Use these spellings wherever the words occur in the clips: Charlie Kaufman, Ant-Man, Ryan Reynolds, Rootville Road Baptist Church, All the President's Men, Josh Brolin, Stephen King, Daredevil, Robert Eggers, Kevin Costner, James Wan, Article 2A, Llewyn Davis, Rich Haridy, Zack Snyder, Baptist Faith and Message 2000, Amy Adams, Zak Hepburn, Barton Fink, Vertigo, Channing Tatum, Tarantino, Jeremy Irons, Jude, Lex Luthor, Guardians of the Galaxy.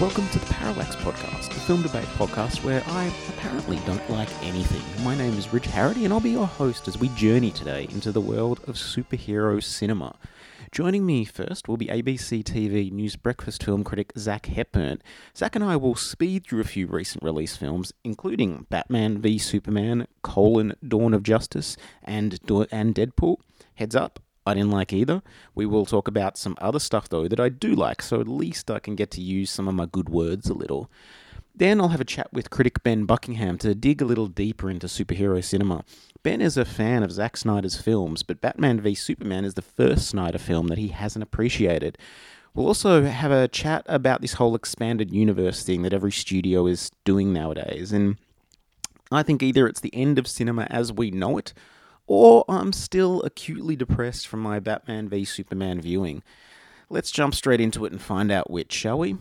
Welcome to the Parallax Podcast, the film debate podcast where I apparently don't like anything. My name is Rich Haridy and I'll be your host as we journey today into the world of superhero cinema. Joining me first will be ABC TV News Breakfast film critic Zak Hepburn. Zak and I will speed through a few recent release films, including Batman v Superman, Dawn of Justice, and Deadpool. Heads up, I didn't like either. We will talk about some other stuff, though, that I do like, so at least I can get to use some of my good words a little. Then I'll have a chat with critic Ben Buckingham to dig a little deeper into superhero cinema. Ben is a fan of Zack Snyder's films, but Batman v Superman is the first Snyder film that he hasn't appreciated. We'll also have a chat about this whole expanded universe thing that every studio is doing nowadays, and I think either it's the end of cinema as we know it, or I'm still acutely depressed from my Batman v Superman viewing. Let's jump straight into it and find out which, shall we?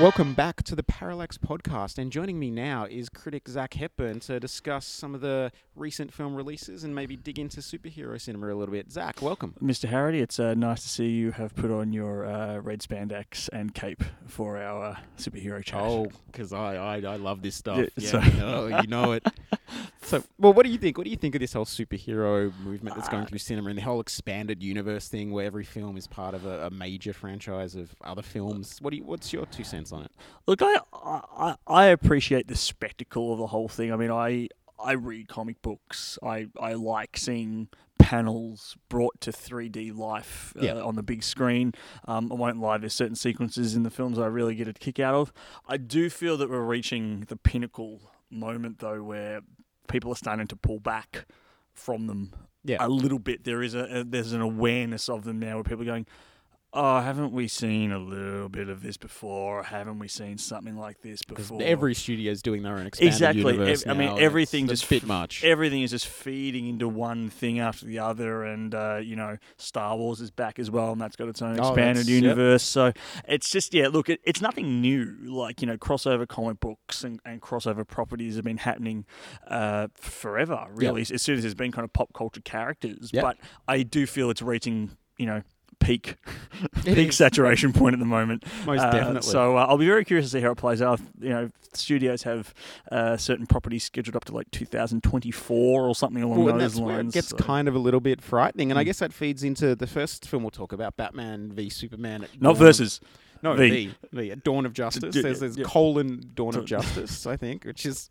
Welcome back to the Parallax Podcast, and joining me now is critic Zak Hepburn to discuss some of the recent film releases and maybe dig into superhero cinema a little bit. Zak, welcome. Mr. Haridy, it's nice to see you have put on your red spandex and cape for our superhero chat. Oh, because I love this stuff. Yeah, you know it. So, well, what do you think? What do you think of this whole superhero movement that's going through cinema and the whole expanded universe thing where every film is part of a major franchise of other films? What's your 2 cents on it? Look, I appreciate the spectacle of the whole thing. I mean, I read comic books. I like seeing panels brought to 3D life on the big screen. I won't lie, there's certain sequences in the films I really get a kick out of. I do feel that we're reaching the pinnacle moment, though, where people are starting to pull back from them a little bit. There's an awareness of them now where people are going, oh, haven't we seen a little bit of this before? Haven't we seen something like this before? Every studio is doing their own expanded universe now. I mean, everything is just feeding into one thing after the other, and Star Wars is back as well, and that's got its own expanded universe. Yep. So it's just it's nothing new. Like crossover comic books and crossover properties have been happening forever, really. Yep. As soon as there's been kind of pop culture characters, but I do feel it's reaching peak saturation point at the moment. Most definitely. So I'll be very curious to see how it plays out. Studios have certain properties scheduled up to 2024 or something along those lines. Where it gets kind of a little bit frightening, and I guess that feeds into the first film we'll talk about, Batman v Superman. Dawn of Justice. There's Dawn of Justice, I think, which is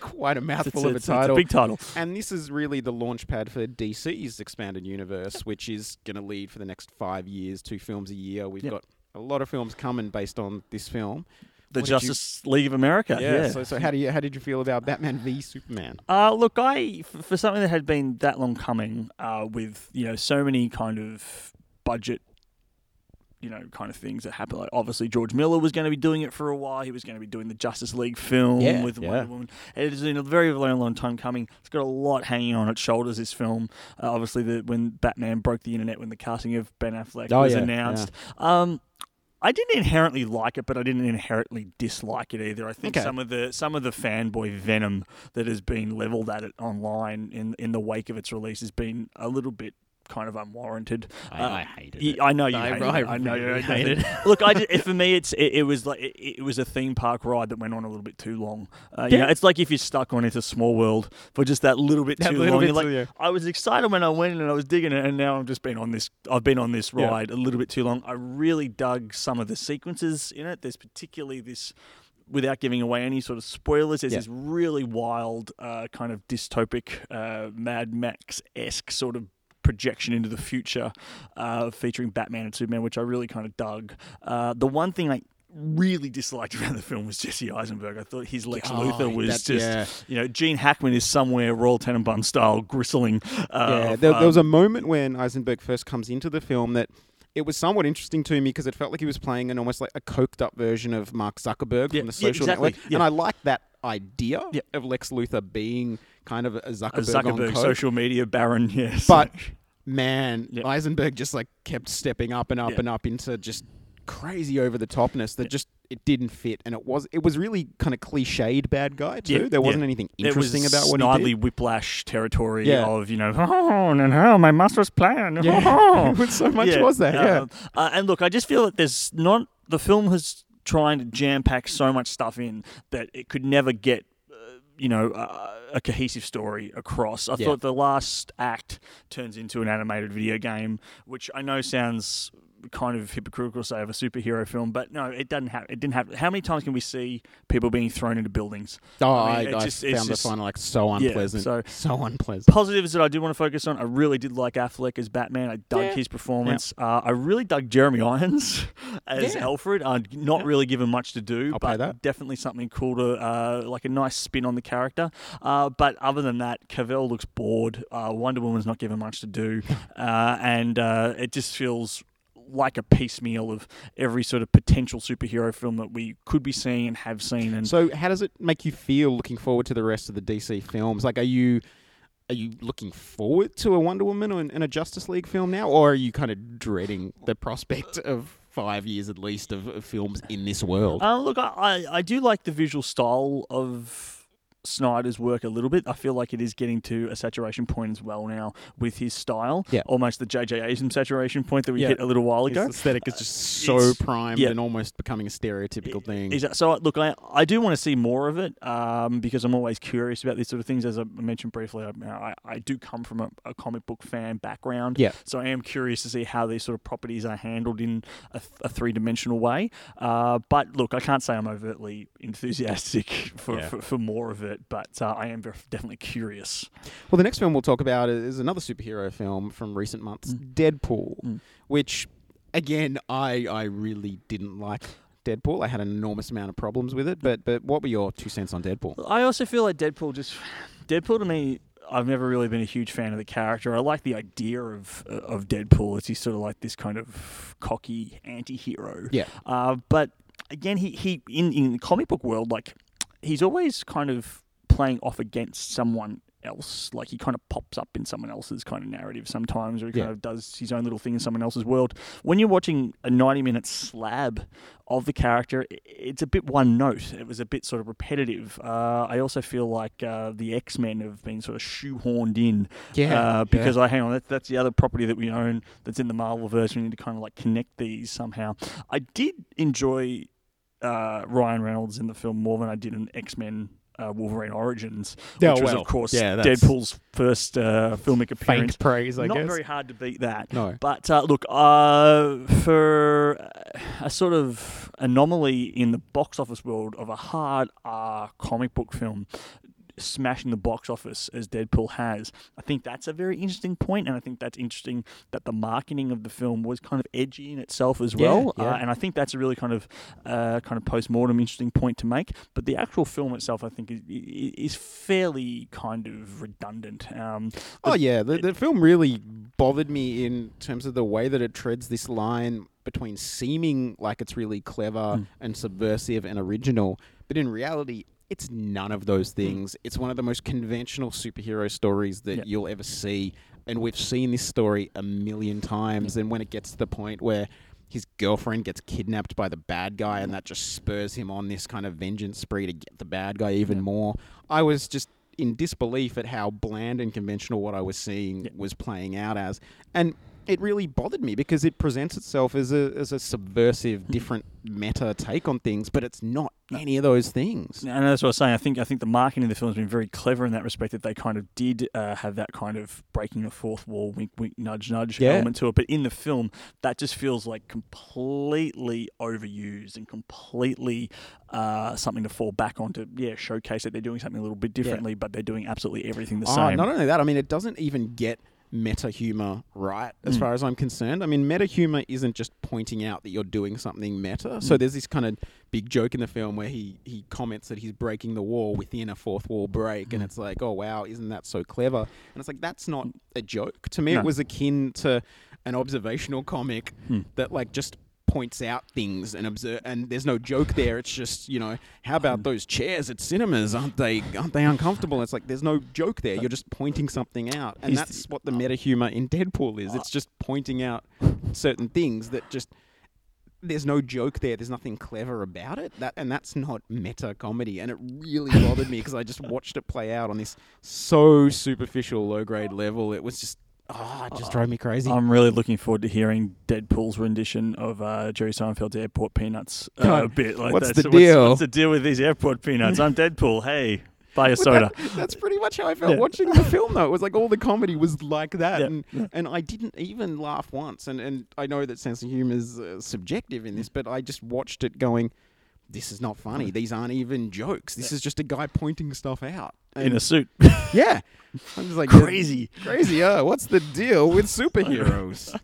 quite a mouthful of a title. It's a big title. And this is really the launch pad for DC's expanded universe, which is going to lead for the next 5 years, 2 films a year. We've got a lot of films coming based on this film. The Justice League of America. Yeah. So how did you feel about Batman v Superman? Look, for something that had been that long coming, with so many kind of budget kind of things that happen. Like, obviously, George Miller was going to be doing it for a while. He was going to be doing the Justice League film with Wonder Woman. It has been a very, very long time coming. It's got a lot hanging on its shoulders, this film. Obviously, when Batman broke the internet when the casting of Ben Affleck was announced. Yeah. I didn't inherently like it, but I didn't inherently dislike it either. I think some of the fanboy venom that has been leveled at it online in the wake of its release has been a little bit kind of unwarranted. I hated it. I know you hated it. I know you hated it. Look, for me, it was a theme park ride that went on a little bit too long. It's like if you're stuck on It's a Small World for just that little bit too long. I was excited when I went and I was digging it, and now I've just been on this. I've been on this ride a little bit too long. I really dug some of the sequences in it. There's particularly this. Without giving away any sort of spoilers, there's this really wild kind of dystopic Mad Max-esque sort of projection into the future featuring Batman and Superman, which I really kind of dug. The one thing I really disliked around the film was Jesse Eisenberg. I thought his Lex Luthor was you know, Gene Hackman is somewhere Royal Tenenbaum style gristling. There was a moment when Eisenberg first comes into the film that it was somewhat interesting to me because it felt like he was playing an almost like a coked up version of Mark Zuckerberg from the Social Network. And I liked that idea of Lex Luthor being kind of a Zuckerberg on coke. Social media baron, yes. But man, Eisenberg just like kept stepping up and up and up into just crazy over the topness that just it didn't fit, and it was really kind of cliched bad guy too. There wasn't anything interesting about what he did. It was snidely Whiplash territory of, you know, my master's plan. So much was that. And look, I just feel that there's not the film has trying to jam pack so much stuff in that it could never get a cohesive story across. I thought the last act turns into an animated video game, which I know sounds kind of hypocritical, say, of a superhero film, but no, it doesn't have. It didn't have. How many times can we see people being thrown into buildings? Oh, I found the final like so unpleasant. Yeah, so unpleasant. Positives that I do want to focus on. I really did like Affleck as Batman. I dug his performance. I really dug Jeremy Irons as Alfred. I'd not really given much to do, but definitely something cool to like a nice spin on the character. But other than that, Cavill looks bored. Wonder Woman's not given much to do, and it just feels like a piecemeal of every sort of potential superhero film that we could be seeing and have seen. And so how does it make you feel looking forward to the rest of the DC films? Like, are you looking forward to a Wonder Woman and a Justice League film now? Or are you kind of dreading the prospect of 5 years at least of films in this world? Look, I do like the visual style of Snyder's work a little bit. I feel like it is getting to a saturation point as well now with his style. Yeah. Almost the J.J. Abrams saturation point that we hit a little while ago. His aesthetic is just so primed and almost becoming a stereotypical thing. Exactly. So, look, I do want to see more of it because I'm always curious about these sort of things. As I mentioned briefly, I do come from a comic book fan background. Yeah. So I am curious to see how these sort of properties are handled in a three-dimensional way. But, look, I can't say I'm overtly enthusiastic for more of it. But I am definitely curious. Well, the next film we'll talk about is another superhero film from recent months, Deadpool, which, again, I really didn't like Deadpool. I had an enormous amount of problems with it, but what were your 2 cents on Deadpool? I also feel like Deadpool to me, I've never really been a huge fan of the character. I like the idea of Deadpool. He's sort of like this kind of cocky anti-hero. Yeah. But, again, he in the comic book world, like, he's always kind of playing off against someone else. Like, he kind of pops up in someone else's kind of narrative sometimes, or he kind of does his own little thing in someone else's world. When you're watching a 90-minute slab of the character, it's a bit one note. It was a bit sort of repetitive. I also feel like the X-Men have been sort of shoehorned in because that's the other property that we own that's in the Marvelverse. We need to kind of like connect these somehow. I did enjoy Ryan Reynolds in the film more than I did in X-Men Wolverine Origins, which was, of course, Deadpool's first filmic appearance. Faint praise, I guess. Not very hard to beat that. No. But, look, for a sort of anomaly in the box office world of a hard R comic book film smashing the box office as Deadpool has, I think that's a very interesting point, and I think that's interesting that the marketing of the film was kind of edgy in itself as well. And I think that's a really kind of post-mortem interesting point to make. But the actual film itself, I think, is fairly kind of redundant. The film really bothered me in terms of the way that it treads this line between seeming like it's really clever and subversive and original, but in reality, it's none of those things. It's one of the most conventional superhero stories that you'll ever see. And we've seen this story a million times. And when it gets to the point where his girlfriend gets kidnapped by the bad guy and that just spurs him on this kind of vengeance spree to get the bad guy even more, I was just in disbelief at how bland and conventional what I was seeing was playing out as. And it really bothered me because it presents itself as a subversive, different meta take on things, but it's not any of those things. And that's what I was saying. I think the marketing of the film has been very clever in that respect, that they kind of did have that kind of breaking the fourth wall, wink, wink, nudge, nudge element to it. But in the film, that just feels like completely overused and completely something to fall back on to showcase that they're doing something a little bit differently, but they're doing absolutely everything the same. Not only that, I mean, it doesn't even get meta humor right, as far as I'm concerned. I mean, meta humor isn't just pointing out that you're doing something meta. So there's this kind of big joke in the film where he comments that he's breaking the wall within a fourth wall break, and it's like, oh wow, isn't that so clever? And it's like, that's not a joke. To me, it was akin to an observational comic that like just points out things and observe, and there's no joke there. It's just, you know, how about those chairs at cinemas? Aren't they uncomfortable? It's like, there's no joke there. You're just pointing something out. And that's what the meta humor in Deadpool is. It's just pointing out certain things that just, there's no joke there. There's nothing clever about it. And that's not meta comedy. And it really bothered me because I just watched it play out on this so superficial, low grade level. It was just, oh, it just drove me crazy. I'm really looking forward to hearing Deadpool's rendition of Jerry Seinfeld's airport peanuts a bit. Like, what's the deal? What's the deal with these airport peanuts? I'm Deadpool. Hey, buy a soda. That's pretty much how I felt watching the film, though. It was like all the comedy was like that, and I didn't even laugh once. And I know that sense of humor is subjective in this, but I just watched it going, this is not funny. These aren't even jokes. This is just a guy pointing stuff out. In a suit. Yeah. I'm just like, crazy. Crazy. What's the deal with superheroes?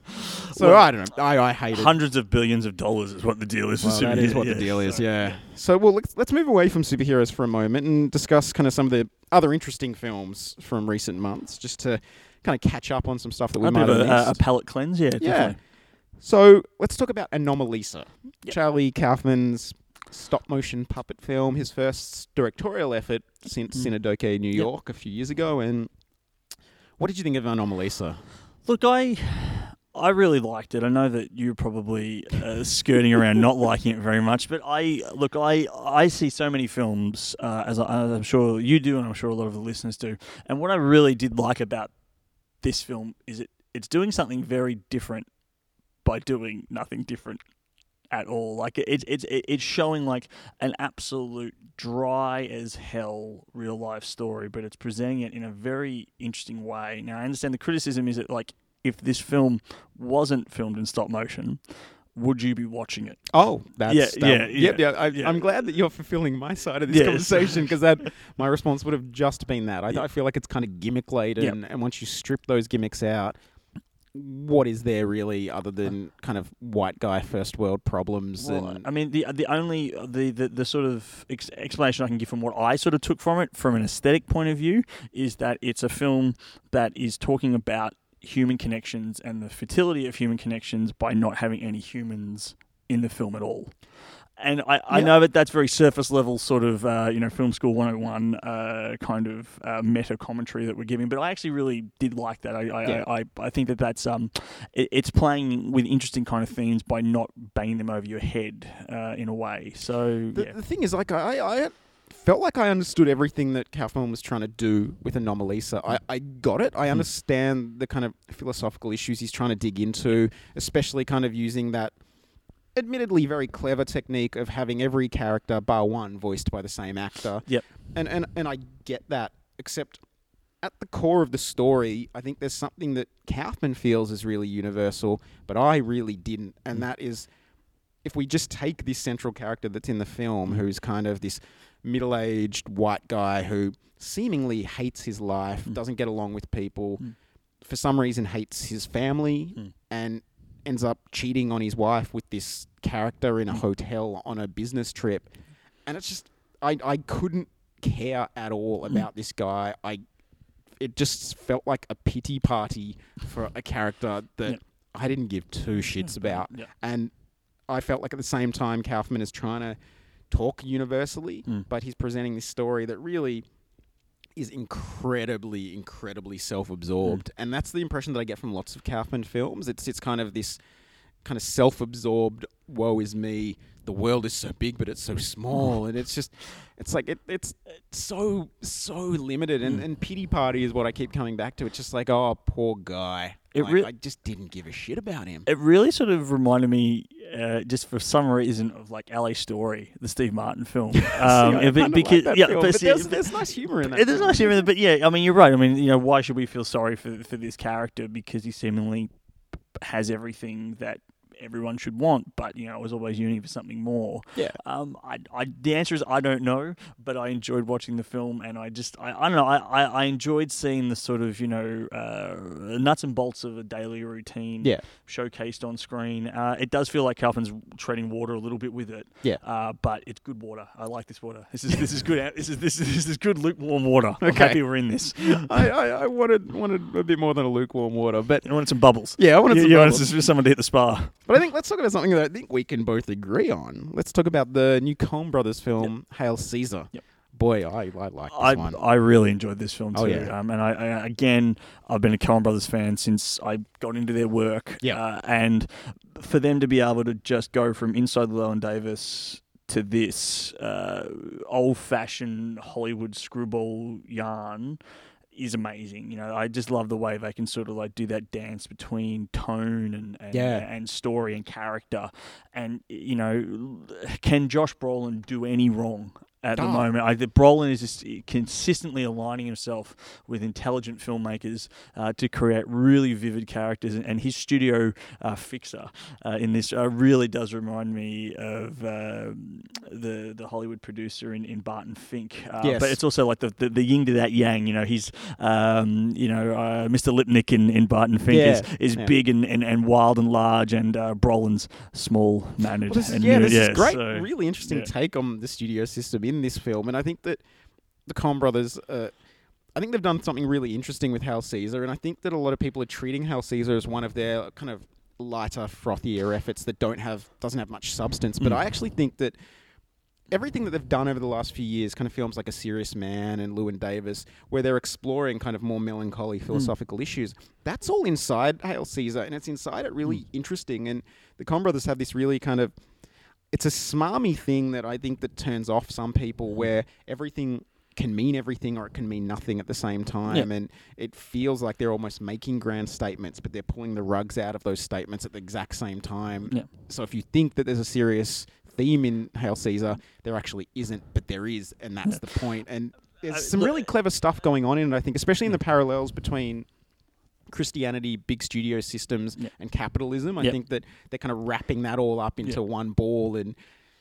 So well, I don't know. I hate it. Hundreds of billions of dollars is what the deal is for superheroes. That is what the deal is, yeah. So, well, let's move away from superheroes for a moment and discuss kind of some of the other interesting films from recent months, just to kind of catch up on some stuff that we might have missed. A palate cleanse, definitely. So let's talk about Anomalisa. Yep. Charlie Kaufman's stop-motion puppet film, his first directorial effort since Synecdoche, New York, a few years ago. And what did you think of Anomalisa? Look, I really liked it. I know that you're probably skirting around not liking it very much, but I see so many films, as I'm sure you do, and I'm sure a lot of the listeners do. And what I really did like about this film is it's doing something very different by doing nothing different at all. Like it's showing like an absolute dry as hell real life story, but it's presenting it in a very interesting way. Now, I understand the criticism is that, like, if this film wasn't filmed in stop motion, would you be watching it? Oh, that's... I'm glad that you're fulfilling my side of this conversation, because that my response would have just been that. I feel like it's kind of gimmick laden, and once you strip those gimmicks out, what is there really other than kind of white guy first world problems? Well, and I mean, the only explanation I can give from what I sort of took from it, from an aesthetic point of view, is that it's a film that is talking about human connections and the fertility of human connections by not having any humans in the film at all. And I know that that's very surface level sort of, film school 101 kind of meta commentary that we're giving. But I actually really did like that. I think that that's it's playing with interesting kind of themes by not banging them over your head in a way. So the thing is, like, I felt like I understood everything that Kaufman was trying to do with Anomalisa. I got it. I understand the kind of philosophical issues he's trying to dig into, especially kind of using that admittedly very clever technique of having every character, bar one, voiced by the same actor. Yep. And I get that, except at the core of the story, I think there's something that Kaufman feels is really universal, but I really didn't. And that is, if we just take this central character that's in the film, who's kind of this middle-aged white guy who seemingly hates his life, doesn't get along with people, for some reason hates his family, and ends up cheating on his wife with this character in a hotel on a business trip. And it's just, I couldn't care at all about this guy. It just felt like a pity party for a character that I didn't give two shits about. Yeah. And I felt like at the same time, Kaufman is trying to talk universally, but he's presenting this story that really is incredibly, incredibly self-absorbed. And that's the impression that I get from lots of Kaufman films. It's kind of this kind of self-absorbed, woe is me, the world is so big, but it's so small. And it's just, it's like, it's so, so limited. And pity party is what I keep coming back to. It's just like, oh, poor guy. I just didn't give a shit about him. It really sort of reminded me, just for some reason, of like LA Story, the Steve Martin film. There's nice humor in that. There's nice humor in it, but yeah, I mean, you're right. I mean, you know, why should we feel sorry for this character, because he seemingly has everything that everyone should want, but you know, I was always yearning for something more. Yeah. The answer is I don't know, but I enjoyed watching the film, and I enjoyed seeing the sort of, you know, nuts and bolts of a daily routine showcased on screen. It does feel like Kaufman's treading water a little bit with it. Yeah. But it's good water. I like this water. This is good. This is good lukewarm water. Okay. I'm happy we're in this. I wanted a bit more than a lukewarm water, but I wanted some bubbles. Yeah, I wanted some bubbles. This is for someone to hit the spa. But I think let's talk about something that I think we can both agree on. Let's talk about the new Coen Brothers film, Hail Caesar. Yep. Boy, I like this one. I really enjoyed this film too. Oh, yeah. And I've been a Coen Brothers fan since I got into their work. Yeah. And for them to be able to just go from Inside Llewellyn Davis to this old-fashioned Hollywood screwball yarn is amazing. You know, I just love the way they can sort of like do that dance between tone and story and character. And, you know, can Josh Brolin do any wrong at the moment? Brolin is just consistently aligning himself with intelligent filmmakers to create really vivid characters. And his studio fixer in this really does remind me of the Hollywood producer in Barton Fink. Yes. But it's also like the yin to that yang. You know, he's Mr. Lipnick in Barton Fink is big and wild and large, and Brolin's small, mannered. Well, this is great. So, really interesting take on the studio system in this film, and I think that the Coen Brothers, I think they've done something really interesting with Hail Caesar, and I think that a lot of people are treating Hail Caesar as one of their kind of lighter, frothier efforts that doesn't have much substance. But I actually think that everything that they've done over the last few years, kind of films like A Serious Man and Llewyn Davis, where they're exploring kind of more melancholy philosophical issues, that's all inside Hail Caesar, and it's inside it really interesting. And the Coen Brothers have this really kind of, it's a smarmy thing that I think that turns off some people, where everything can mean everything or it can mean nothing at the same time. Yep. And it feels like they're almost making grand statements, but they're pulling the rugs out of those statements at the exact same time. Yep. So if you think that there's a serious theme in Hail Caesar, there actually isn't, but there is, and that's the point. And there's some really clever stuff going on in it, I think, especially in the parallels between Christianity, big studio systems, and capitalism. I think that they're kind of wrapping that all up into one ball and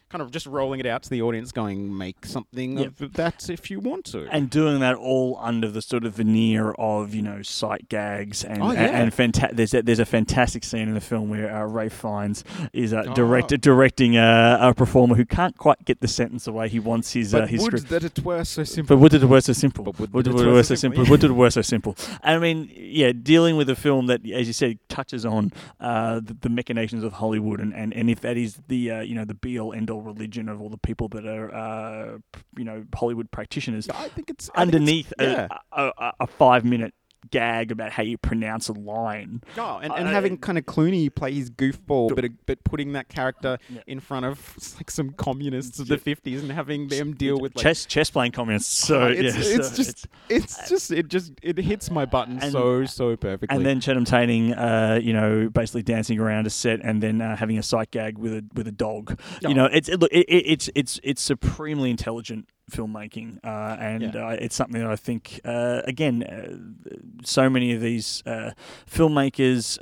kind of just rolling it out to the audience going, make something of that if you want to. And doing that all under the sort of veneer of, you know, sight gags. And there's a fantastic scene in the film where Ralph Fiennes is directing a performer who can't quite get the sentence away he wants his script. But would that it were so simple. But would it were so simple. Would it were so simple. I mean, dealing with a film that, as you said, touches on the machinations of Hollywood. And if that is the, you know, the be-all, end-all religion of all the people that are, you know, Hollywood practitioners. I think it's underneath a 5-minute gag about how you pronounce a line. Oh, and having kind of Clooney play his goofball, but putting that character in front of like some communists of the 50s and having them deal with like chess playing communists. So it hits my button so perfectly. And then Channing Tatum, you know, basically dancing around a set and then having a sight gag with a dog. Oh. You know, it's supremely intelligent filmmaking, it's something that I think so many of these filmmakers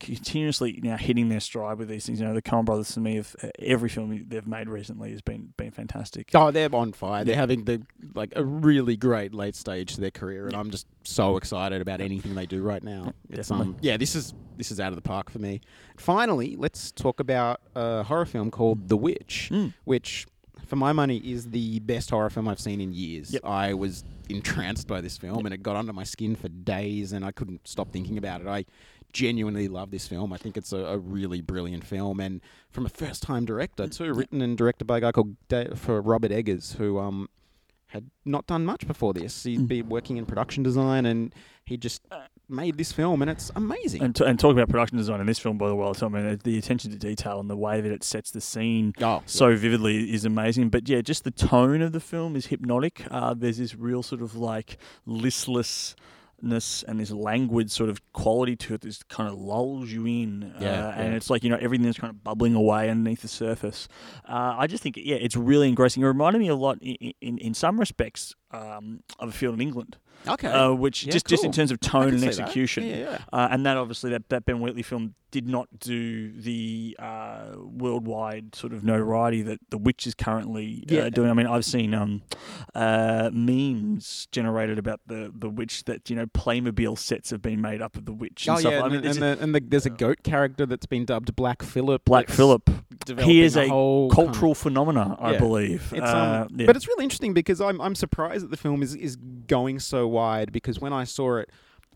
continuously now hitting their stride with these things. You know, the Coen Brothers to me, have every film they've made recently has been fantastic. Oh, they're on fire. They're having a really great late stage to their career, and I'm just so excited about anything they do right now. It's, this is out of the park for me. Finally, let's talk about a horror film called The Witch, which, for my money, is the best horror film I've seen in years. Yep. I was entranced by this film, and it got under my skin for days, and I couldn't stop thinking about it. I genuinely love this film. I think it's a really brilliant film, and from a first-time director too, written and directed by a guy called Robert Eggers, who had not done much before this. He'd been working in production design, and he just made this film, and it's amazing. And talking about production design in this film, by the way, I mean, the attention to detail and the way that it sets the scene so vividly is amazing. But yeah, just the tone of the film is hypnotic. There's this real sort of like listlessness and this languid sort of quality to it that kind of lulls you in. And it's like, you know, everything is kind of bubbling away underneath the surface. I just think, it's really engrossing. It reminded me a lot in some respects of a field in England. Okay. Which just in terms of tone and execution. That. Yeah. And that obviously that Ben Wheatley film did not do the worldwide sort of notoriety that The Witch is currently doing. I mean, I've seen memes generated about the Witch that, you know, Playmobil sets have been made up of The Witch and stuff. I mean, there's a goat character that's been dubbed Black Phillip. He is a cultural phenomenon, I believe. It's, But it's really interesting because I'm surprised that the film is going so wide, because when I saw it,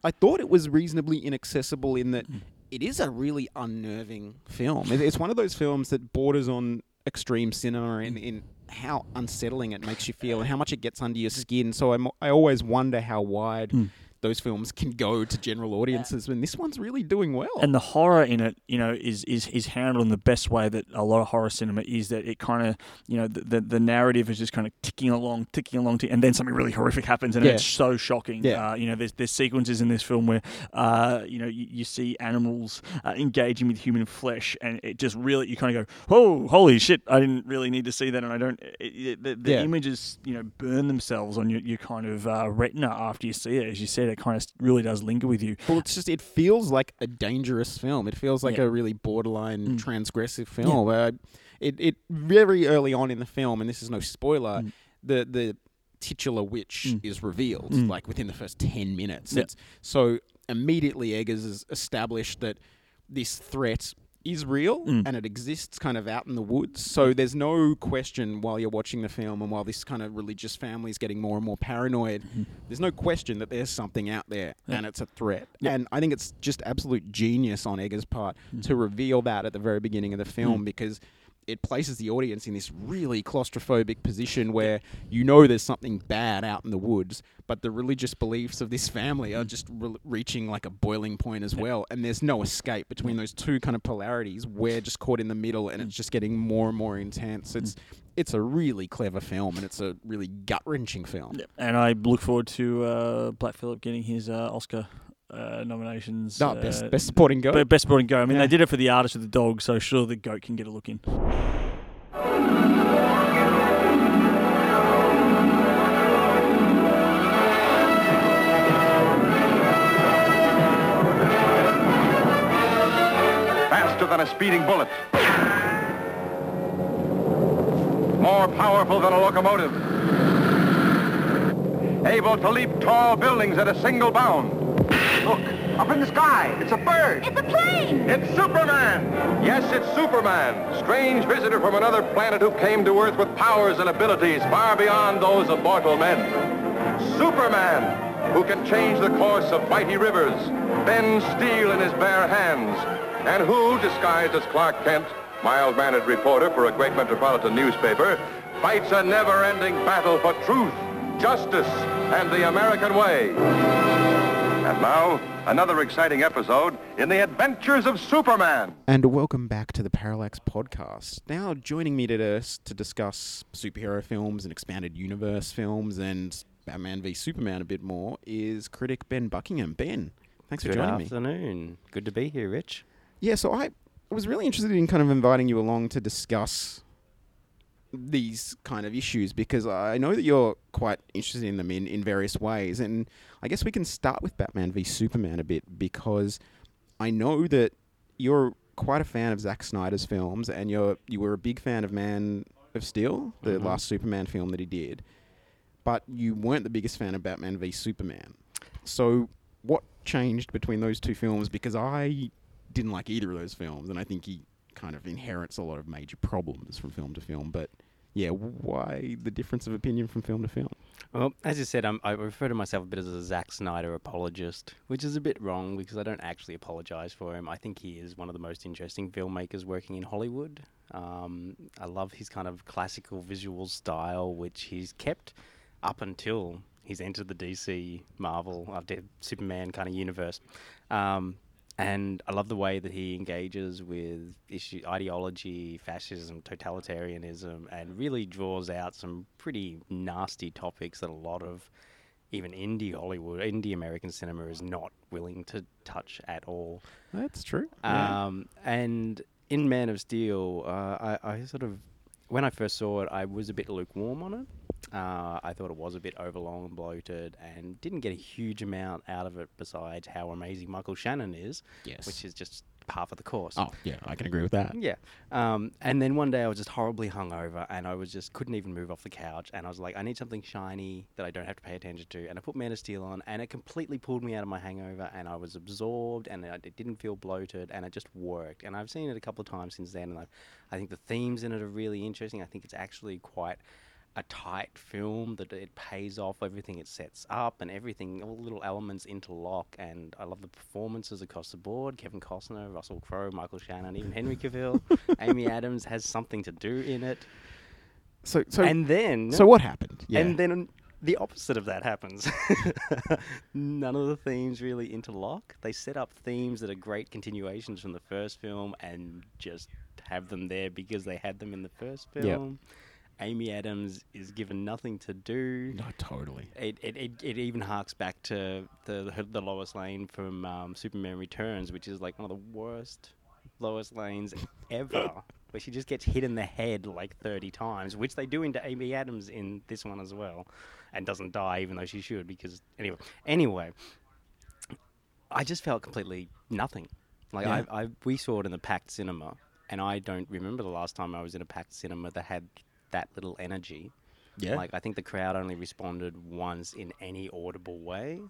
I thought it was reasonably inaccessible in that it is a really unnerving film. It's one of those films that borders on extreme cinema in how unsettling it makes you feel and how much it gets under your skin. So I always wonder how wide those films can go to general audiences, and this one's really doing well. And the horror in it, you know, is handled in the best way that a lot of horror cinema is, that it kind of, you know, the narrative is just kind of ticking along, and then something really horrific happens, and it's so shocking. Yeah. You know, there's sequences in this film where, you know, you see animals engaging with human flesh, and it just really, you kind of go, whoa, holy shit, I didn't really need to see that, and I don't, the images, you know, burn themselves on your kind of retina after you see it, as you said. It kind of really does linger with you. Well, it's just, it feels like a dangerous film. It feels like a really borderline transgressive film. Yeah. It very early on in the film, and this is no spoiler, the titular witch is revealed, like within the first 10 minutes. Yeah. So immediately Eggers has established that this threat is real and it exists kind of out in the woods. So there's no question while you're watching the film and while this kind of religious family is getting more and more paranoid, there's no question that there's something out there and it's a threat. Yeah. And I think it's just absolute genius on Eggers' part to reveal that at the very beginning of the film, because it places the audience in this really claustrophobic position where you know there's something bad out in the woods, but the religious beliefs of this family are just reaching like a boiling point as well, and there's no escape between those two kind of polarities. We're just caught in the middle, and it's just getting more and more intense. It's a really clever film, and it's a really gut-wrenching film. Yep. And I look forward to Black Phillip getting his Oscar nominations. No, best supporting goat. Best supporting goat. I mean, they did it for the artist with the dog, so sure, the goat can get a look in. Faster than a speeding bullet. More powerful than a locomotive. Able to leap tall buildings at a single bound. Look, up in the sky. It's a bird. It's a plane. It's Superman. Yes, it's Superman. Strange visitor from another planet who came to Earth with powers and abilities far beyond those of mortal men. Superman, who can change the course of mighty rivers, bend steel in his bare hands, and who, disguised as Clark Kent, mild-mannered reporter for a great metropolitan newspaper, fights a never-ending battle for truth, justice, and the American way. And now, another exciting episode in the adventures of Superman. And welcome back to the Parallax Podcast. Now joining me to discuss superhero films and expanded universe films and Batman v Superman a bit more is critic Ben Buckingham. Ben, thanks for joining me. Good afternoon. Good to be here, Rich. Yeah, so I was really interested in kind of inviting you along to discuss these kind of issues, because I know that you're quite interested in them in various ways, and I guess we can start with Batman v Superman a bit, because I know that you're quite a fan of Zack Snyder's films, and you were a big fan of Man of Steel, the last Superman film that he did, but you weren't the biggest fan of Batman v Superman. So what changed between those two films? Because I didn't like either of those films, and I think he kind of inherits a lot of major problems from film to film, but yeah, why the difference of opinion from film to film? Well, as you said, I refer to myself a bit as a Zack Snyder apologist, which is a bit wrong because I don't actually apologise for him. I think he is one of the most interesting filmmakers working in Hollywood. I love his kind of classical visual style, which he's kept up until he's entered the DC, Marvel, Superman kind of universe. And I love the way that he engages with ideology, fascism, totalitarianism, and really draws out some pretty nasty topics that a lot of even indie Hollywood, indie American cinema is not willing to touch at all. That's true. And in Man of Steel, I sort of, when I first saw it, I was a bit lukewarm on it. I thought it was a bit overlong and bloated and didn't get a huge amount out of it besides how amazing Michael Shannon is, yes, which is just half of the course. Oh, yeah, I can agree with that. Yeah. And then one day I was just horribly hungover and I was just couldn't even move off the couch and I was like, I need something shiny that I don't have to pay attention to. And I put Man of Steel on and it completely pulled me out of my hangover and I was absorbed and it didn't feel bloated and it just worked. And I've seen it a couple of times since then and I think the themes in it are really interesting. I think it's actually quite a tight film, that it pays off everything it sets up and everything, all the little elements interlock, and I love the performances across the board. Kevin Costner, Russell Crowe, Michael Shannon, even Henry Cavill, Amy Adams has something to do in it. So what happened? Yeah. And then the opposite of that happens. None of the themes really interlock. They set up themes that are great continuations from the first film and just have them there because they had them in the first film. Yep. Amy Adams is given nothing to do. No, totally. It even harks back to the Lois Lane from Superman Returns, which is like one of the worst Lois Lanes ever, where she just gets hit in the head like 30 times, which they do into Amy Adams in this one as well, and doesn't die even though she should because... Anyway, I just felt completely nothing. Like, yeah. We saw it in the packed cinema, and I don't remember the last time I was in a packed cinema that had that little energy. Yeah. Like, I think the crowd only responded once in any audible way.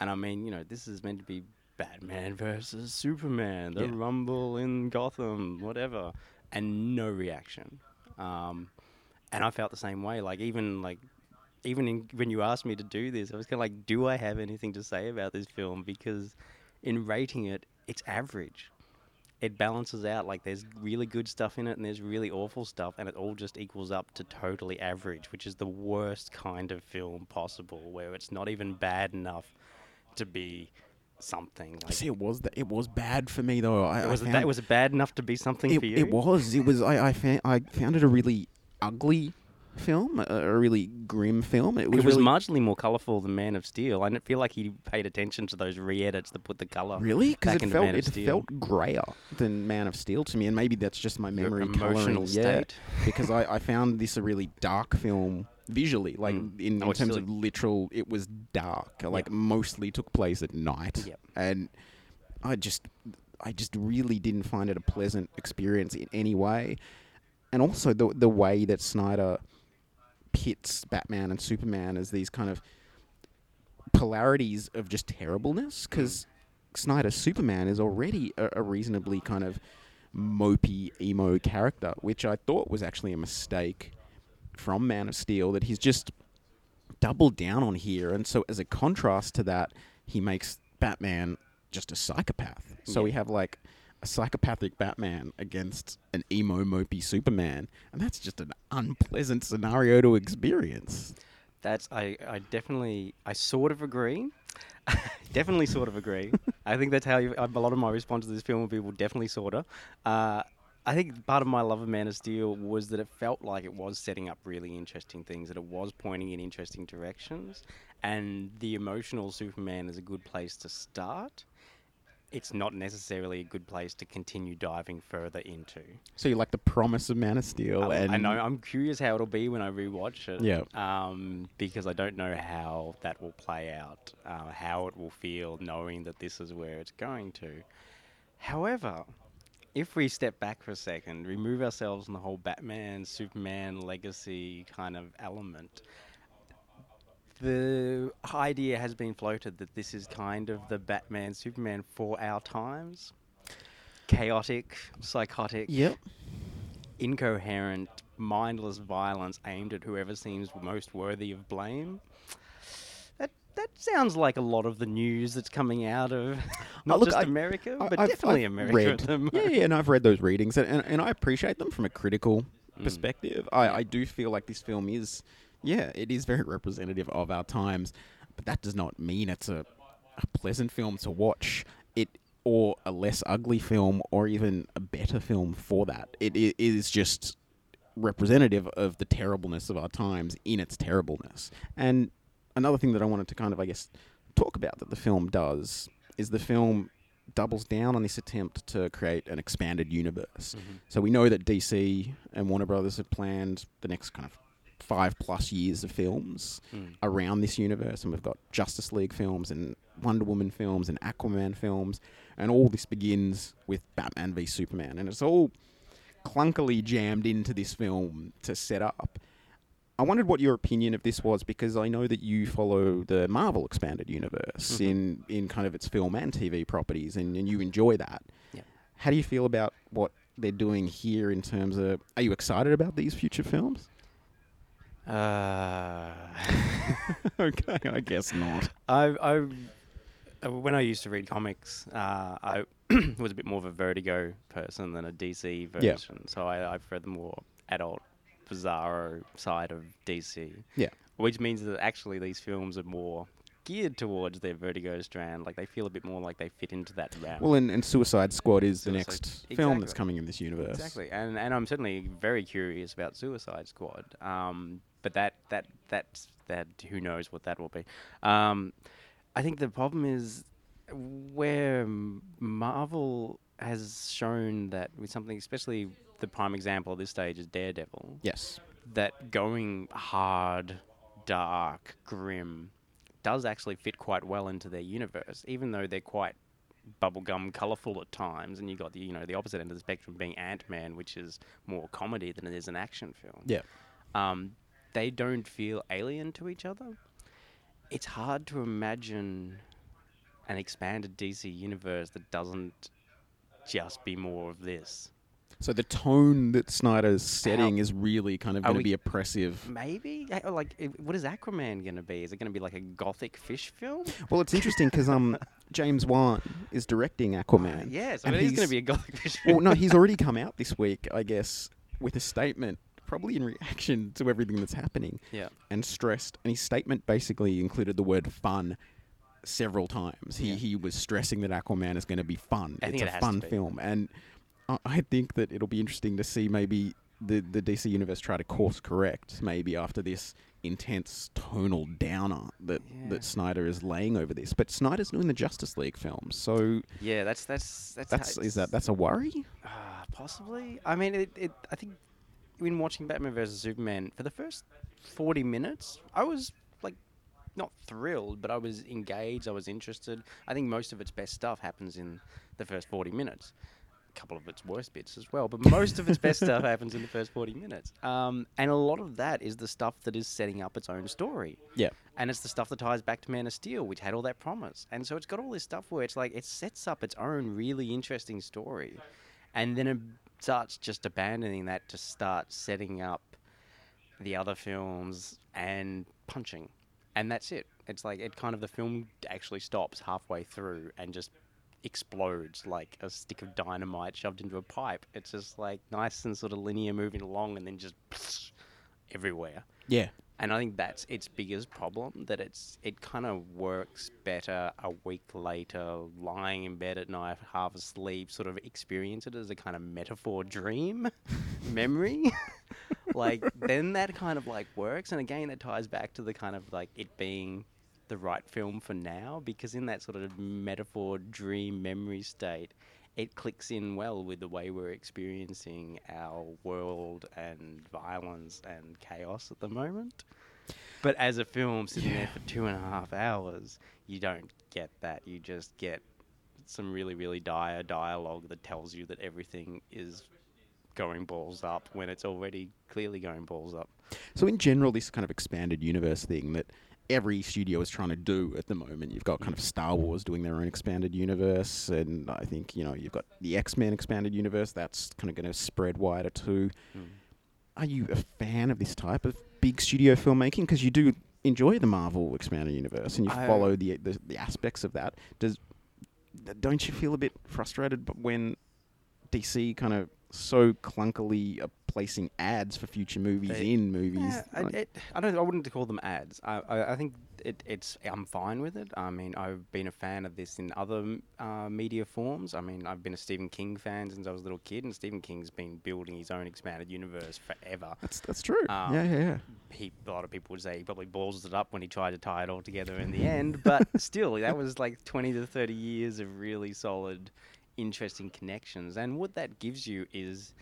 And I mean, this is meant to be Batman versus Superman, the rumble in Gotham, whatever, and no reaction. And I felt the same way. Like, when you asked me to do this, I was kind of like, do I have anything to say about this film? Because in rating it, it's average. It balances out. Like, there's really good stuff in it and there's really awful stuff, and it all just equals up to totally average, which is the worst kind of film possible, where it's not even bad enough to be something. Like, see, it was bad for me though. It was bad enough to be something for you? It was. I found it a really ugly film, a really grim film. It was really marginally more colourful than Man of Steel. I didn't feel like he paid attention to those re-edits that put the colour back into Man of Steel. It felt grayer than Man of Steel to me, and maybe that's just my memory coloring state. Because I found this a really dark film visually, like in terms of literal, it was dark. Like, mostly took place at night, and I just really didn't find it a pleasant experience in any way. And also the way that Snyder pits Batman and Superman as these kind of polarities of just terribleness, because Snyder's Superman is already a reasonably kind of mopey, emo character, which I thought was actually a mistake from Man of Steel, that he's just doubled down on here. And so as a contrast to that, he makes Batman just a psychopath. So we have like a psychopathic Batman against an emo, mopey Superman, and that's just an unpleasant scenario to experience. I sort of agree. Definitely sort of agree. I think that's how a lot of my response to this film would be, well, definitely sort of. I think part of my love of Man of Steel was that it felt like it was setting up really interesting things, that it was pointing in interesting directions, and the emotional Superman is a good place to start. It's not necessarily a good place to continue diving further into. So you like the promise of Man of Steel? I know. I'm curious how it'll be when I rewatch it. Yeah. Because I don't know how that will play out, how it will feel, knowing that this is where it's going to. However, if we step back for a second, remove ourselves from the whole Batman, Superman legacy kind of element, the idea has been floated that this is kind of the Batman, Superman for our times. Chaotic, psychotic, incoherent, mindless violence aimed at whoever seems most worthy of blame. That sounds like a lot of the news that's coming out of America, but I've America read, at the moment. Yeah, and I've read those readings, and I appreciate them from a critical perspective. I do feel like this film is... yeah, it is very representative of our times, but that does not mean it's a pleasant film to watch, or a less ugly film, or even a better film for that. It is just representative of the terribleness of our times in its terribleness. And another thing that I wanted to kind of, I guess, talk about that the film does is the film doubles down on this attempt to create an expanded universe. So we know that DC and Warner Brothers have planned the next kind of five plus years of films around this universe, and we've got Justice League films and Wonder Woman films and Aquaman films, and all this begins with Batman v Superman, and it's all clunkily jammed into this film to set up. I wondered what your opinion of this was, because I know that you follow the Marvel Expanded Universe in kind of its film and TV properties, and you enjoy that. Yep. How do you feel about what they're doing here in terms of... Are you excited about these future films? Okay, I guess not. When I used to read comics, I was a bit more of a Vertigo person than a DC version, so I've read the more adult bizarro side of DC. Yeah. Which means that actually these films are more geared towards their Vertigo strand. Like, they feel a bit more like they fit into that realm. Well, and Suicide Squad is the next film that's coming in this universe. Exactly. And I'm certainly very curious about Suicide Squad. But that who knows what that will be. I think the problem is where Marvel has shown that with something, especially the prime example at this stage is Daredevil. Yes. That going hard, dark, grim does actually fit quite well into their universe, even though they're quite bubblegum colourful at times, and you got the, you know, the opposite end of the spectrum being Ant-Man, which is more comedy than it is an action film. Yeah. They don't feel alien to each other. It's hard to imagine an expanded DC universe that doesn't just be more of this. So the tone that Snyder's setting is really kind of going to be oppressive. Maybe? Like, what is Aquaman going to be? Is it going to be like a gothic fish film? Well, it's interesting because James Wan is directing Aquaman. Yes, and it is going to be a gothic fish film. Well, no, he's already come out this week, I guess, with a statement, probably in reaction to everything that's happening. Yeah. And stressed. And his statement basically included the word fun several times. He was stressing that Aquaman is going to be fun. It's a fun film. And I think that it'll be interesting to see maybe the DC Universe try to course correct maybe after this intense tonal downer that Snyder is laying over this. But Snyder's doing the Justice League films, so yeah, that's a worry. Possibly. I mean, I think when watching Batman vs Superman for the first 40 minutes, I was like not thrilled, but I was engaged. I was interested. I think most of its best stuff happens in the first 40 minutes. Couple of its worst bits as well, but most of its best stuff happens in the first 40 minutes. And a lot of that is the stuff that is setting up its own story. Yeah. And it's the stuff that ties back to Man of Steel, which had all that promise. And so it's got all this stuff where it's like, it sets up its own really interesting story. And then it starts just abandoning that to start setting up the other films and punching. And that's it. It's like, it kind of, the film actually stops halfway through and just explodes like a stick of dynamite shoved into a pipe. It's just like nice and sort of linear moving along, and then just psh, everywhere. Yeah. And I think that's its biggest problem, that it kind of works better a week later, lying in bed at night, half asleep, sort of experience it as a kind of metaphor dream memory. Like, then that kind of like works. And again, that ties back to the kind of like it being the right film for now, because in that sort of metaphor dream memory state, it clicks in well with the way we're experiencing our world and violence and chaos at the moment. But as a film sitting there for 2.5 hours, you don't get that. You just get some really, really dire dialogue that tells you that everything is going balls up when it's already clearly going balls up. So in general, this kind of expanded universe thing that every studio is trying to do at the moment. You've got kind of Star Wars doing their own expanded universe, and I think, you know, you've got the X-Men expanded universe. That's kind of going to spread wider too. Mm. Are you a fan of this type of big studio filmmaking? Because you do enjoy the Marvel expanded universe, and you follow the aspects of that. Don't you feel a bit frustrated when DC kind of so clunkily placing ads for future movies in movies? Yeah, like I wouldn't call them ads. I think I'm fine with it. I mean, I've been a fan of this in other media forms. I mean, I've been a Stephen King fan since I was a little kid, and Stephen King's been building his own expanded universe forever. That's true. Yeah. A lot of people would say he probably balls it up when he tried to tie it all together in the end, but still, that was like 20 to 30 years of really solid, interesting connections. And what that gives you is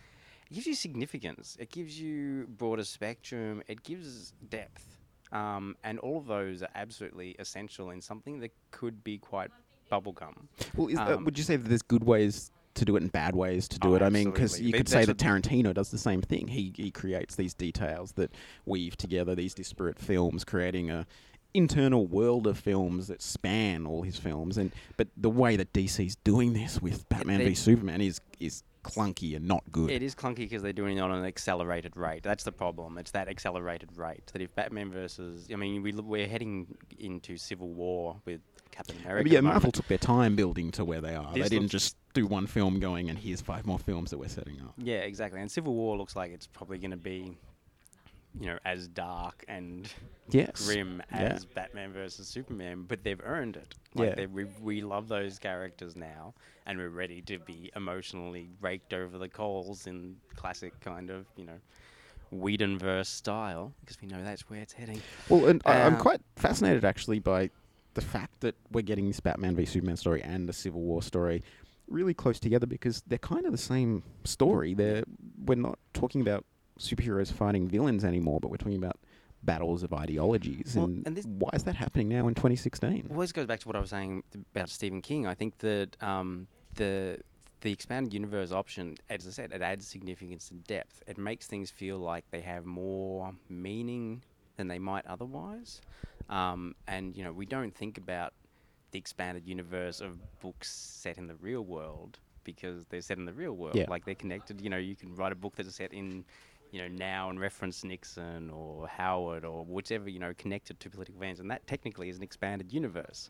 It gives you significance. It gives you broader spectrum. It gives depth. And all of those are absolutely essential in something that could be quite bubblegum. Well, is that, would you say that there's good ways to do it and bad ways to do it? Absolutely. I mean, because you could say that Tarantino does the same thing. He creates these details that weave together these disparate films, creating a internal world of films that span all his films. And but the way that DC's doing this with Batman v Superman is clunky and not good. It is clunky because they're doing it on an accelerated rate. That's the problem. It's that accelerated rate. That if Batman versus... I mean, we're heading into Civil War with Captain America. But yeah, Marvel took their time building to where they are. They didn't just do one film going and here's 5 more films that we're setting up. Yeah, exactly. And Civil War looks like it's probably going to be, you know, as dark and grim as Batman versus Superman, but they've earned it. Like we love those characters now, and we're ready to be emotionally raked over the coals in classic kind of, you know, Whedon-verse style, because we know that's where it's heading. Well, and I'm quite fascinated actually by the fact that we're getting this Batman v Superman story and the Civil War story really close together, because they're kind of the same story. We're not talking about superheroes fighting villains anymore, but we're talking about battles of ideologies. Well, and why is that happening now in 2016? Well, this goes back to what I was saying about Stephen King. I think that the expanded universe option, as I said, it adds significance and depth. It makes things feel like they have more meaning than they might otherwise. And, you know, we don't think about the expanded universe of books set in the real world because they're set in the real world. Yeah. Like, they're connected. You know, you can write a book that's set in... you know, now and reference Nixon or Howard or whichever, you know, connected to political events. And that technically is an expanded universe.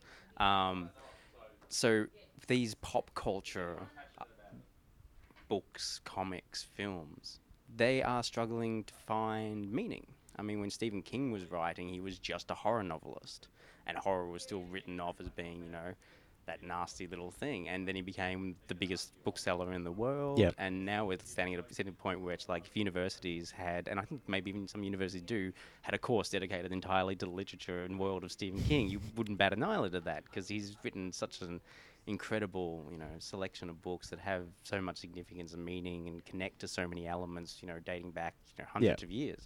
So these pop culture books, comics, films, they are struggling to find meaning. I mean, when Stephen King was writing, he was just a horror novelist. And horror was still written off as being, you know, that nasty little thing, and then he became the biggest bookseller in the world. Yep. And now we're standing at a point where it's like if universities had, and I think maybe even some universities do, had a course dedicated entirely to the literature and world of Stephen King, you wouldn't bat an eyelid at that, because he's written such an incredible, you know, selection of books that have so much significance and meaning and connect to so many elements, you know, dating back, you know, hundreds of years.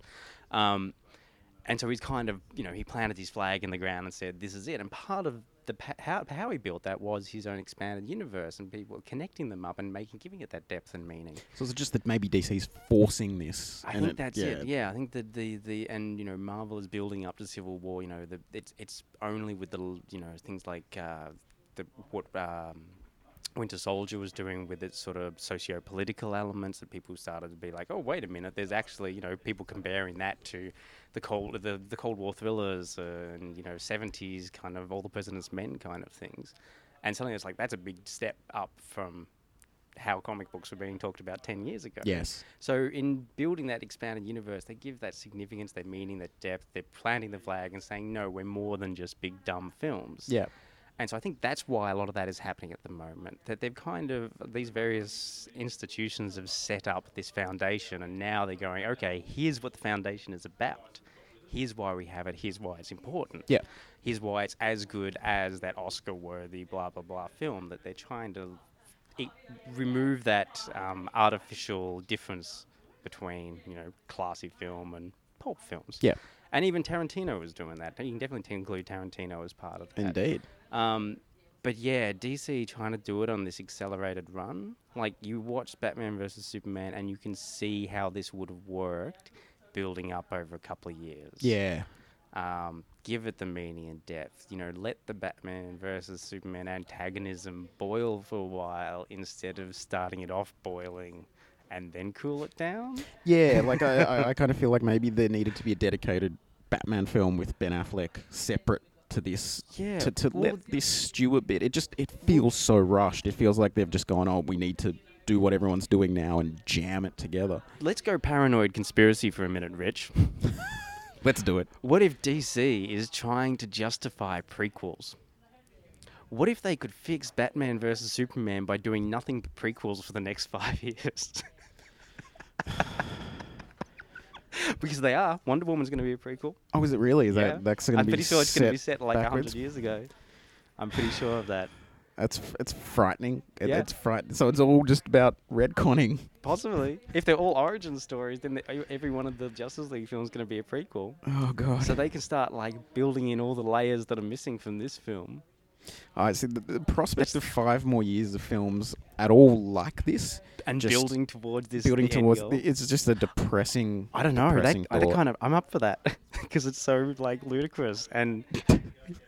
And so he's kind of, you know, he planted his flag in the ground and said, this is it. And part of how he built that was his own expanded universe and people connecting them up and giving it that depth and meaning. So it's just that maybe DC's forcing this. I think that's it. Yeah, I think that and you know, Marvel is building up to Civil War. You know, it's only with the, you know, things like what Winter Soldier was doing with its sort of socio-political elements that people started to be like, oh, wait a minute, there's actually, you know, people comparing that to the Cold War thrillers and, you know, 70s kind of All the President's Men kind of things. And suddenly it's like, that's a big step up from how comic books were being talked about 10 years ago. Yes. So in building that expanded universe, they give that significance, that meaning, that depth. They're planting the flag and saying, no, we're more than just big, dumb films. Yeah. And so I think that's why a lot of that is happening at the moment, that they've kind of, these various institutions have set up this foundation, and now they're going, okay, here's what the foundation is about. Here's why we have it. Here's why it's important. Yeah. Here's why it's as good as that Oscar-worthy blah, blah, blah film, that they're trying to remove that artificial difference between, you know, classy film and pulp films. Yeah. And even Tarantino was doing that. You can definitely include Tarantino as part of that. Indeed. But yeah, DC trying to do it on this accelerated run. Like, you watch Batman versus Superman and you can see how this would have worked building up over a couple of years. Yeah. Give it the meaning and depth. You know, let the Batman versus Superman antagonism boil for a while instead of starting it off boiling and then cool it down? Yeah, like I kind of feel like maybe there needed to be a dedicated Batman film with Ben Affleck separate to this, let this stew a bit. It feels so rushed. It feels like they've just gone, oh, we need to do what everyone's doing now and jam it together. Let's go paranoid conspiracy for a minute, Rich. Let's do it. What if DC is trying to justify prequels? What if they could fix Batman versus Superman by doing nothing but prequels for the next 5 years? Because they are. Wonder Woman's going to be a prequel. Oh, is it really? That's going to be set. I'm pretty sure it's going to be set like 100 years ago. I'm pretty sure of that. It's frightening. It's frightening. So it's all just about retconning. Possibly. If they're all origin stories, then every one of the Justice League films is going to be a prequel. Oh, God. So they can start, like, building in all the layers that are missing from this film. I see. The prospect of 5 more years of films at all like this, and just building towards this, it's just a depressing. I don't know. I'm up for that because it's so like ludicrous and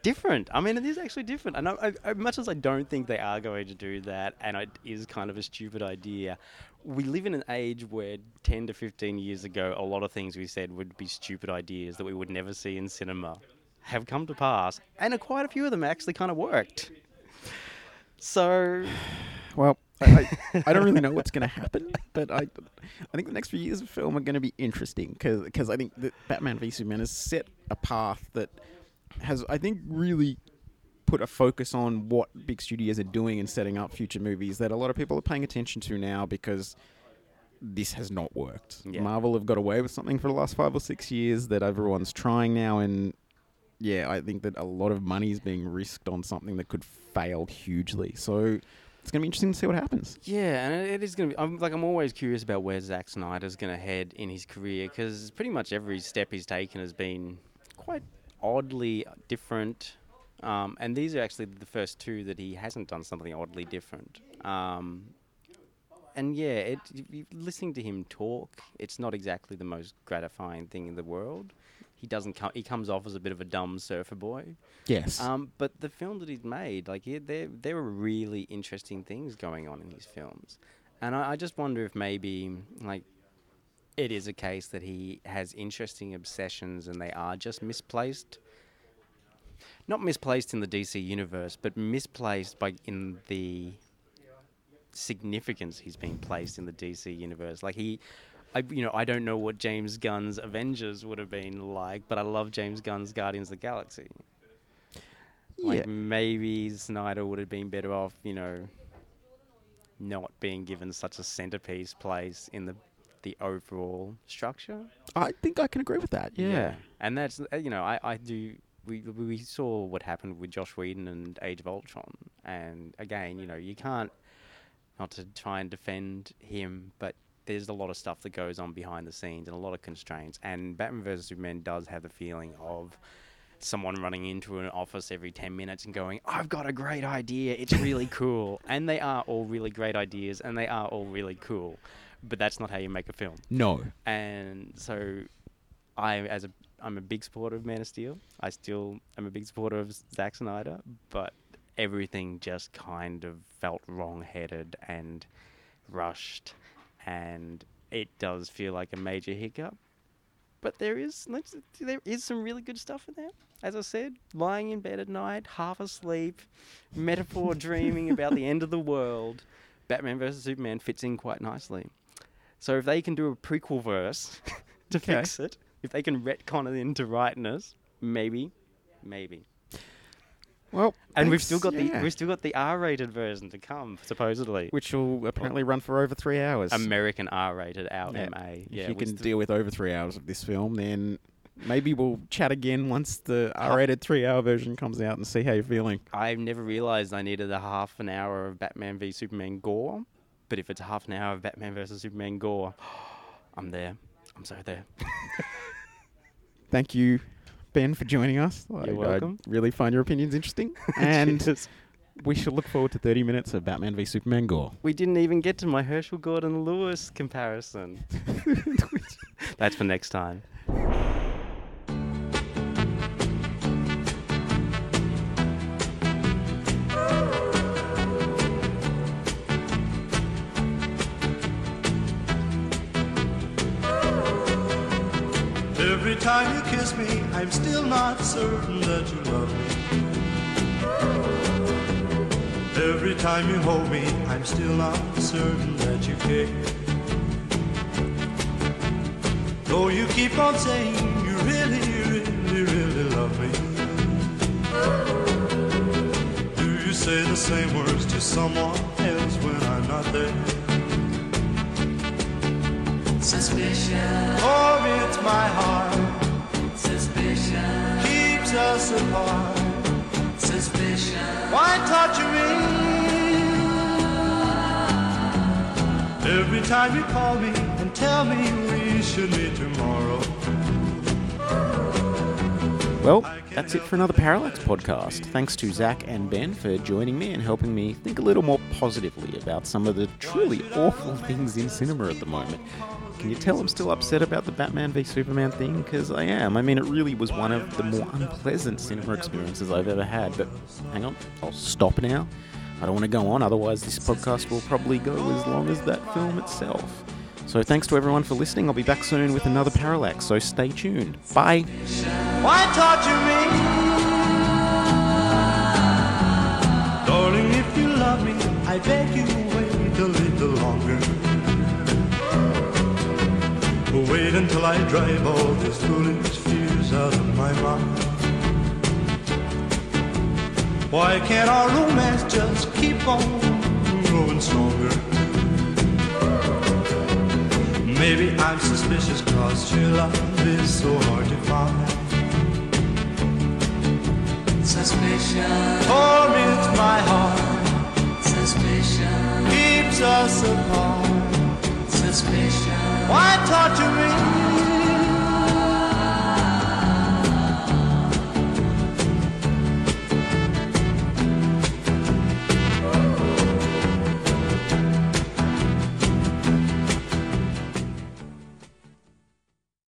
different. I mean, it is actually different. And I, much as I don't think they are going to do that, and it is kind of a stupid idea. We live in an age where 10 to 15 years ago, a lot of things we said would be stupid ideas that we would never see in cinema have come to pass, and quite a few of them actually kind of worked. So, well, I don't really know what's going to happen, but I think the next few years of film are going to be interesting because I think that Batman v Superman has set a path that has, I think, really put a focus on what big studios are doing and setting up future movies that a lot of people are paying attention to now because this has not worked. Yeah. Marvel have got away with something for the last 5 or 6 years that everyone's trying now, and yeah, I think that a lot of money is being risked on something that could fail hugely. So it's going to be interesting to see what happens. Yeah, and it is going to be... I'm always curious about where Zack Snyder's going to head in his career because pretty much every step he's taken has been quite oddly different. And these are actually the first two that he hasn't done something oddly different. And yeah, listening to him talk, it's not exactly the most gratifying thing in the world. He doesn't come. He comes off as a bit of a dumb surfer boy. Yes. But the film that he's made, there are really interesting things going on in his films, and I just wonder if maybe it is a case that he has interesting obsessions and they are just misplaced. Not misplaced in the DC universe, but misplaced in the significance he's been placed in the DC universe. I don't know what James Gunn's Avengers would have been like, but I love James Gunn's Guardians of the Galaxy. Yeah. Maybe Snyder would have been better off, not being given such a centerpiece place in the overall structure. I think I can agree with that. Yeah. And that's I do. We saw what happened with Joss Whedon and Age of Ultron, and again, you can't, not to try and defend him, but there's a lot of stuff that goes on behind the scenes and a lot of constraints. And Batman vs. Superman does have the feeling of someone running into an office every 10 minutes and going, I've got a great idea. It's really cool. And they are all really great ideas and they are all really cool. But that's not how you make a film. No. And so I'm a big supporter of Man of Steel. I still am a big supporter of Zack Snyder. But everything just kind of felt wrong-headed and rushed. And it does feel like a major hiccup. But there is some really good stuff in there. As I said, lying in bed at night, half asleep, metaphor dreaming about the end of the world. Batman vs. Superman fits in quite nicely. So if they can do a prequel verse to fix it, if they can retcon it into rightness, maybe. Well, and we've still got the R-rated version to come, supposedly, which will apparently run for over 3 hours. American R-rated, MA. Yeah, if you can deal with over 3 hours of this film, then maybe we'll chat again once the R-rated 3-hour version comes out and see how you're feeling. I've never realised I needed a half an hour of Batman v Superman gore, but if it's half an hour of Batman versus Superman gore, I'm there. I'm so there. Thank you, Ben, for joining us. You're welcome. I really find your opinions interesting. And we should look forward to 30 minutes of Batman v Superman gore. We didn't even get to my Herschel Gordon Lewis comparison. That's for next time. Every time you kiss me, I'm still not certain that you love me. Every time you hold me, I'm still not certain that you care. Though you keep on saying you really, really, really love me. Do you say the same words to someone else when I'm not there? Suspicion. Oh, it's my heart. Suspicion. Keeps us apart. Suspicion. suspicion. Why torture me? Every time you call me and tell me we should meet tomorrow. Well, that's it for another Parallax podcast. Thanks to Zach and Ben for joining me and helping me think a little more positively about some of the truly awful things in cinema at the moment. Can you tell I'm still upset about the Batman v Superman thing? Because I am. I mean, it really was one of the more unpleasant cinema experiences I've ever had. But hang on, I'll stop now. I don't want to go on, otherwise this podcast will probably go as long as that film itself. So thanks to everyone for listening. I'll be back soon with another Parallax, so stay tuned. Bye. Why torture me? Darling, if you love me, I beg you wait a little longer. Wait until I drive all these foolish fears out of my mind. Why can't our romance just keep on growing stronger? Maybe I'm suspicious cause your love is so hard to find. Suspicion for me, it's my heart. Suspicion keeps us apart. Suspicion, why torture me?